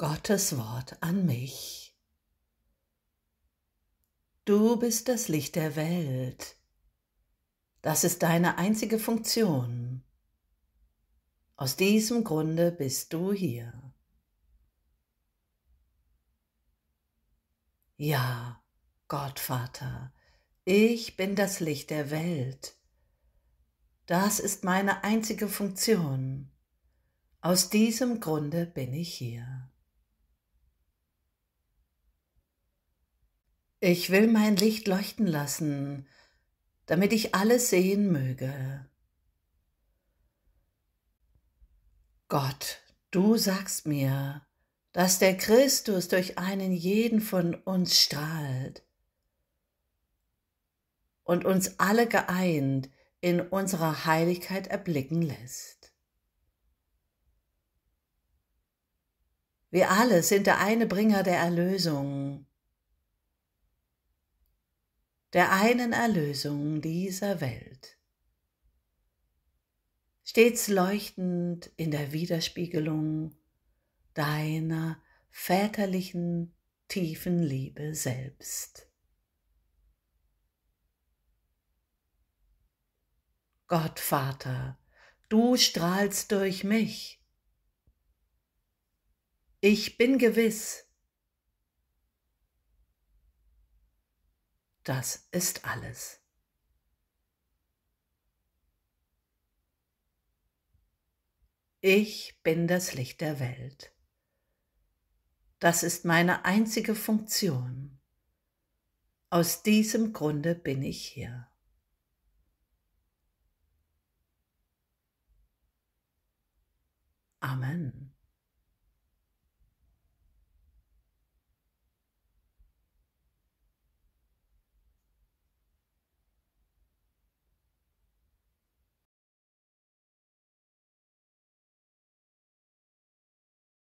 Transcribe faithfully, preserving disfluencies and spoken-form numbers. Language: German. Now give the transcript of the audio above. Gottes Wort an mich. Du bist das Licht der Welt. Das ist deine einzige Funktion. Aus diesem Grunde bist du hier. Ja, Gottvater, ich bin das Licht der Welt. Das ist meine einzige Funktion. Aus diesem Grunde bin ich hier. Ich will mein Licht leuchten lassen, damit ich alles sehen möge. Gott, du sagst mir, dass der Christus durch einen jeden von uns strahlt und uns alle geeint in unserer Heiligkeit erblicken lässt. Wir alle sind der eine Bringer der Erlösung, der einen Erlösung dieser Welt, stets leuchtend in der Widerspiegelung deiner väterlichen, tiefen Liebe selbst. Gott, Vater, du strahlst durch mich. Ich bin gewiss, das ist alles. Ich bin das Licht der Welt. Das ist meine einzige Funktion. Aus diesem Grunde bin ich hier. Amen.